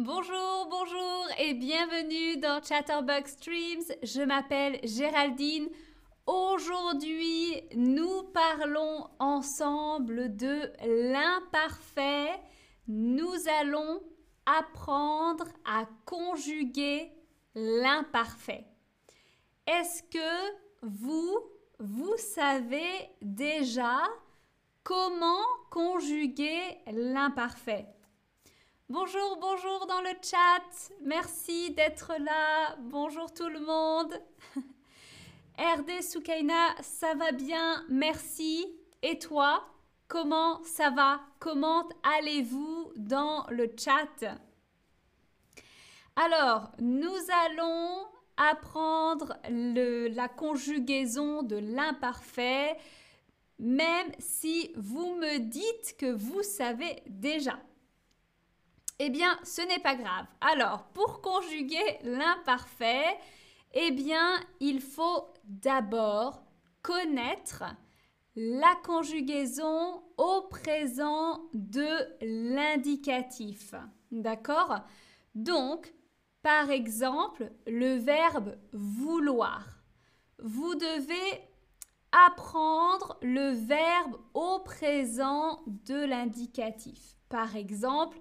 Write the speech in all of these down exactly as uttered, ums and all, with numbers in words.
Bonjour, bonjour et bienvenue dans Chatterbox Streams. Je m'appelle Géraldine. Aujourd'hui, nous parlons ensemble de l'imparfait. Nous allons apprendre à conjuguer l'imparfait. Est-ce que vous, vous savez déjà comment conjuguer l'imparfait ? Bonjour, bonjour dans le chat, merci d'être là, bonjour tout le monde. R D Soukaina, ça va bien, merci. Et toi, comment ça va? Comment allez-vous dans le chat? Alors, nous allons apprendre le, la conjugaison de l'imparfait, même si vous me dites que vous savez déjà. Eh bien, ce n'est pas grave. Alors, pour conjuguer l'imparfait, eh bien, il faut d'abord connaître la conjugaison au présent de l'indicatif. D'accord? Donc, par exemple, le verbe vouloir. Vous devez apprendre le verbe au présent de l'indicatif. Par exemple,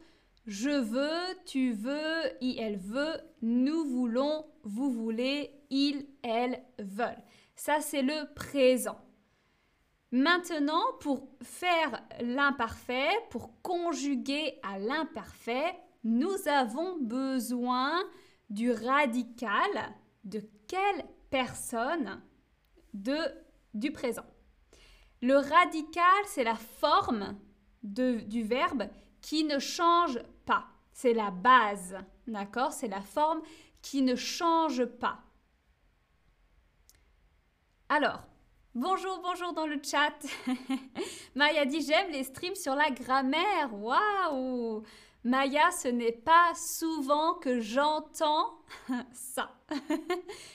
je veux, tu veux, il, elle veut, nous voulons, vous voulez, ils, elles veulent. Ça, c'est le présent. Maintenant, pour faire l'imparfait, pour conjuguer à l'imparfait, nous avons besoin du radical de quelle personne de, du présent. Le radical, c'est la forme de, du verbe qui ne change pas. C'est la base, d'accord? C'est la forme qui ne change pas. Alors, bonjour, bonjour dans le chat. Maya dit, j'aime les streams sur la grammaire. Waouh! Maya, ce n'est pas souvent que j'entends ça.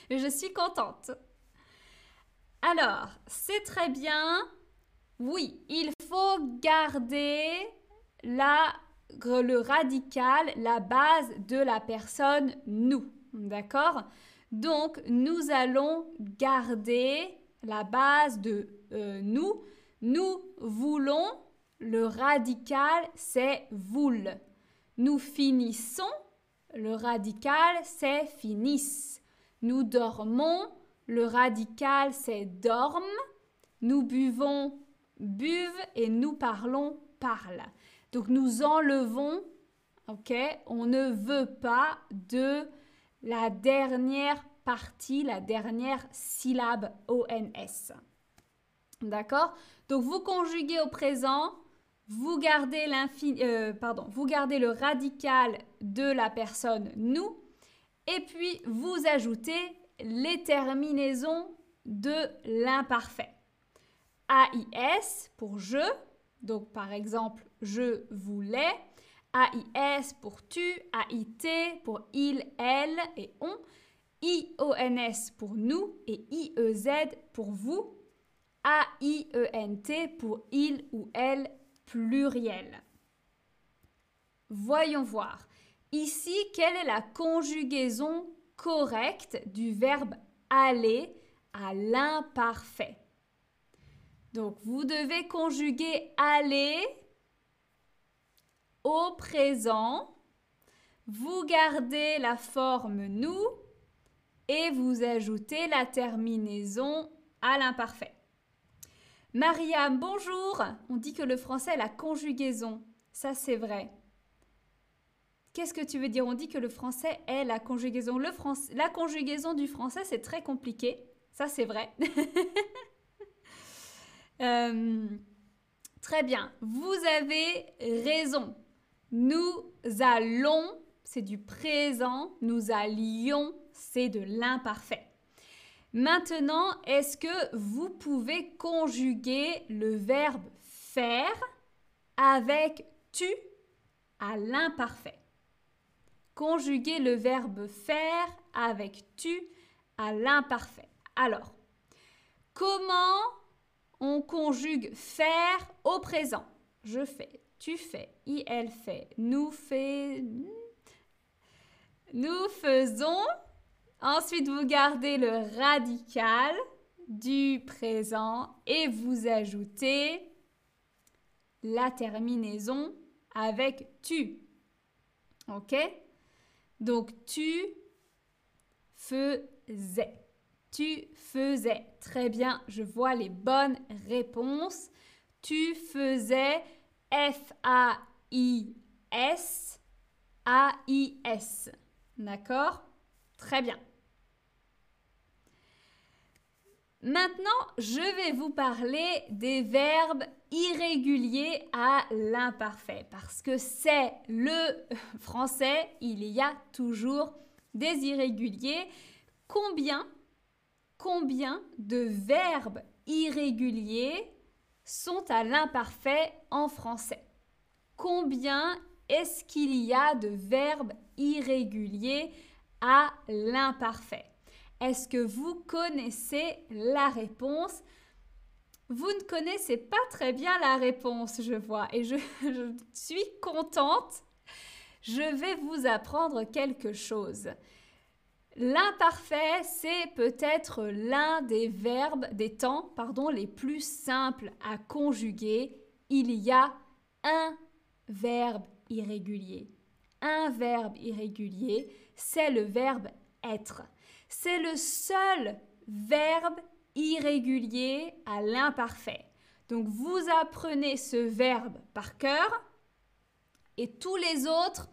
Je suis contente. Alors, c'est très bien. Oui, il faut garder la, le radical, la base de la personne « nous ». D'accord? Donc, nous allons garder la base de euh, « nous ». Nous voulons, le radical, c'est « voul ». Nous finissons, le radical, c'est « finissent ». Nous dormons, le radical, c'est « dorment ». Nous buvons, « buvent » et nous parlons, « parlent ». Donc, nous enlevons, ok, on ne veut pas de la dernière partie, la dernière syllabe O N S. D'accord? Donc, vous conjuguez au présent, vous gardez, euh, pardon, vous gardez le radical de la personne « nous » et puis vous ajoutez les terminaisons de l'imparfait. A I S pour « je ». Donc, par exemple, je voulais, A I S pour tu, A I T pour il, elle et on, I O N S pour nous et I E Z pour vous, A I E N T pour il ou elle pluriel. Voyons voir. Ici, quelle est la conjugaison correcte du verbe aller à l'imparfait? Donc, vous devez conjuguer aller au présent. Vous gardez la forme nous et vous ajoutez la terminaison à l'imparfait. Mariam, bonjour. On dit que le français est la conjugaison. Ça, c'est vrai. Qu'est-ce que tu veux dire? On dit que le français est la conjugaison. Le français, la conjugaison du français, c'est très compliqué. Ça, c'est vrai. Euh, très bien, vous avez raison. Nous allons, c'est du présent. Nous allions, c'est de l'imparfait. Maintenant, est-ce que vous pouvez conjuguer le verbe faire avec tu à l'imparfait? Conjuguer le verbe faire avec tu à l'imparfait. Alors, comment on conjugue faire au présent? Je fais, tu fais, il, elle fait, nous fait, Nous faisons... Ensuite, vous gardez le radical du présent et vous ajoutez la terminaison avec « tu ». OK? Donc, tu faisais. Tu faisais. Très bien, je vois les bonnes réponses. Tu faisais F A I S, A I S. D'accord? Très bien. Maintenant, je vais vous parler des verbes irréguliers à l'imparfait parce que c'est le français, il y a toujours des irréguliers. Combien, combien de verbes irréguliers sont à l'imparfait en français? Combien est-ce qu'il y a de verbes irréguliers à l'imparfait? Est-ce que vous connaissez la réponse? Vous ne connaissez pas très bien la réponse, je vois, et je, je suis contente. Je vais vous apprendre quelque chose. L'imparfait, c'est peut-être l'un des verbes, des temps, pardon, les plus simples à conjuguer. Il y a un verbe irrégulier. Un verbe irrégulier, c'est le verbe être. C'est le seul verbe irrégulier à l'imparfait. Donc, vous apprenez ce verbe par cœur et tous les autres,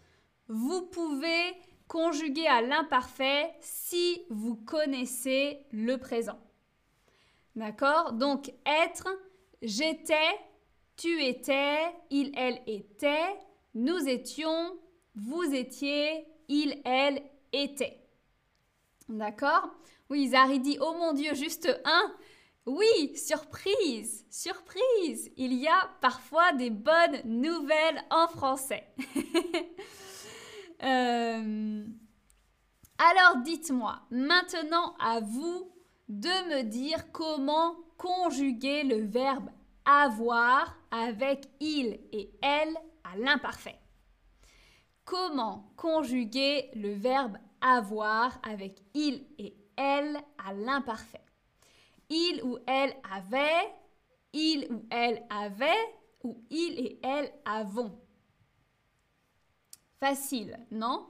vous pouvez conjuguer à l'imparfait si vous connaissez le présent. D'accord? Donc, être, j'étais, tu étais, il, elle était, nous étions, vous étiez, il, elle était. D'accord? Oui, Zary dit « Oh mon Dieu, juste un !» Oui, surprise, surprise! Il y a parfois des bonnes nouvelles en français. euh... Alors, dites-moi, maintenant à vous de me dire comment conjuguer le verbe « avoir » avec « il » et « elle » à l'imparfait. Comment conjuguer le verbe « avoir » avec il et elle à l'imparfait. Il ou elle avait, il ou elle avait, ou il et elle avons. Facile, non?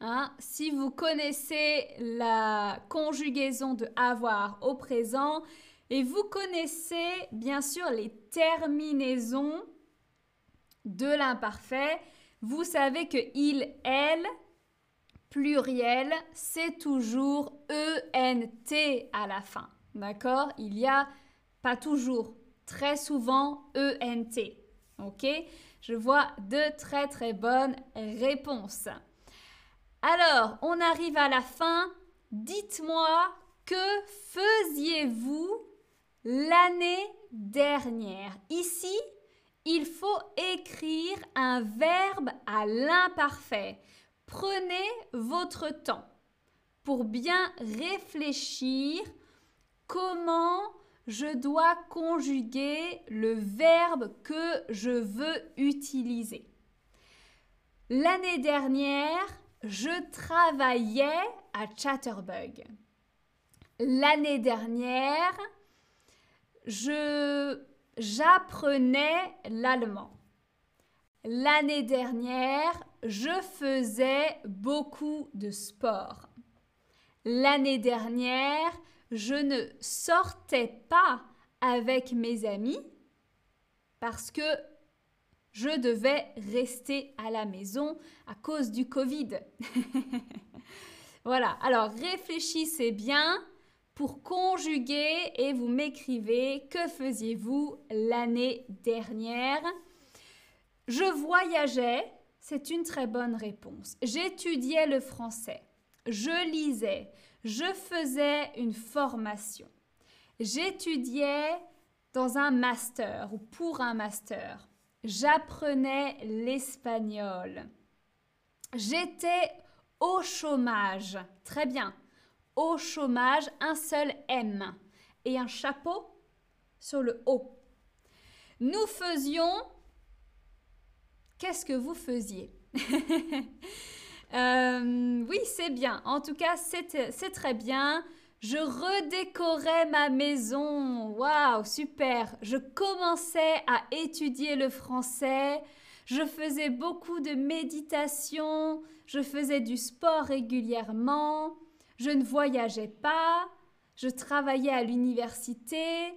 Hein? Si vous connaissez la conjugaison de avoir au présent et vous connaissez bien sûr les terminaisons de l'imparfait, vous savez que il, elle, pluriel, c'est toujours E N T à la fin, d'accord? Il y a pas toujours, très souvent E N T, ok? Je vois de très très bonnes réponses. Alors, on arrive à la fin. Dites-moi, que faisiez-vous l'année dernière? Ici, il faut écrire un verbe à l'imparfait. Prenez votre temps pour bien réfléchir comment je dois conjuguer le verbe que je veux utiliser. L'année dernière, je travaillais à Chatterbug. L'année dernière, je, j'apprenais l'allemand. L'année dernière, je faisais beaucoup de sport. L'année dernière, je ne sortais pas avec mes amis parce que je devais rester à la maison à cause du Covid. Voilà, alors réfléchissez bien pour conjuguer et vous m'écrivez que faisiez-vous l'année dernière? Je voyageais, c'est une très bonne réponse. J'étudiais le français. Je lisais. Je faisais une formation. J'étudiais dans un master ou pour un master. J'apprenais l'espagnol. J'étais au chômage. Très bien. Au chômage, un seul M et un chapeau sur le haut. Nous faisions... Qu'est-ce que vous faisiez? Euh, oui, c'est bien. En tout cas, c'est très bien. Je redécorais ma maison. Waouh, super. Je commençais à étudier le français. Je faisais beaucoup de méditation. Je faisais du sport régulièrement. Je ne voyageais pas. Je travaillais à l'université.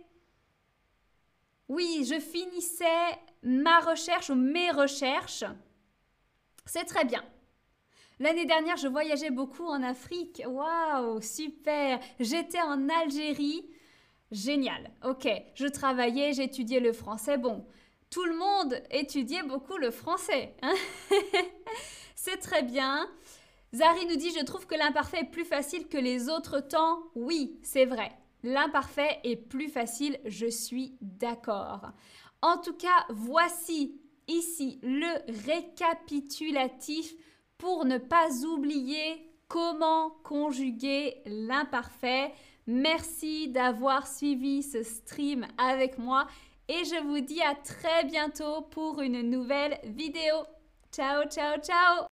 Oui, je finissais ma recherche ou mes recherches. C'est très bien. L'année dernière, je voyageais beaucoup en Afrique. Waouh, super. J'étais en Algérie. Génial. Ok, je travaillais, j'étudiais le français. Bon, tout le monde étudiait beaucoup le français, hein? C'est très bien. Zary nous dit « Je trouve que l'imparfait est plus facile que les autres temps. » Oui, c'est vrai. L'imparfait est plus facile, je suis d'accord. En tout cas, voici ici le récapitulatif pour ne pas oublier comment conjuguer l'imparfait. Merci d'avoir suivi ce stream avec moi et je vous dis à très bientôt pour une nouvelle vidéo. Ciao, ciao, ciao!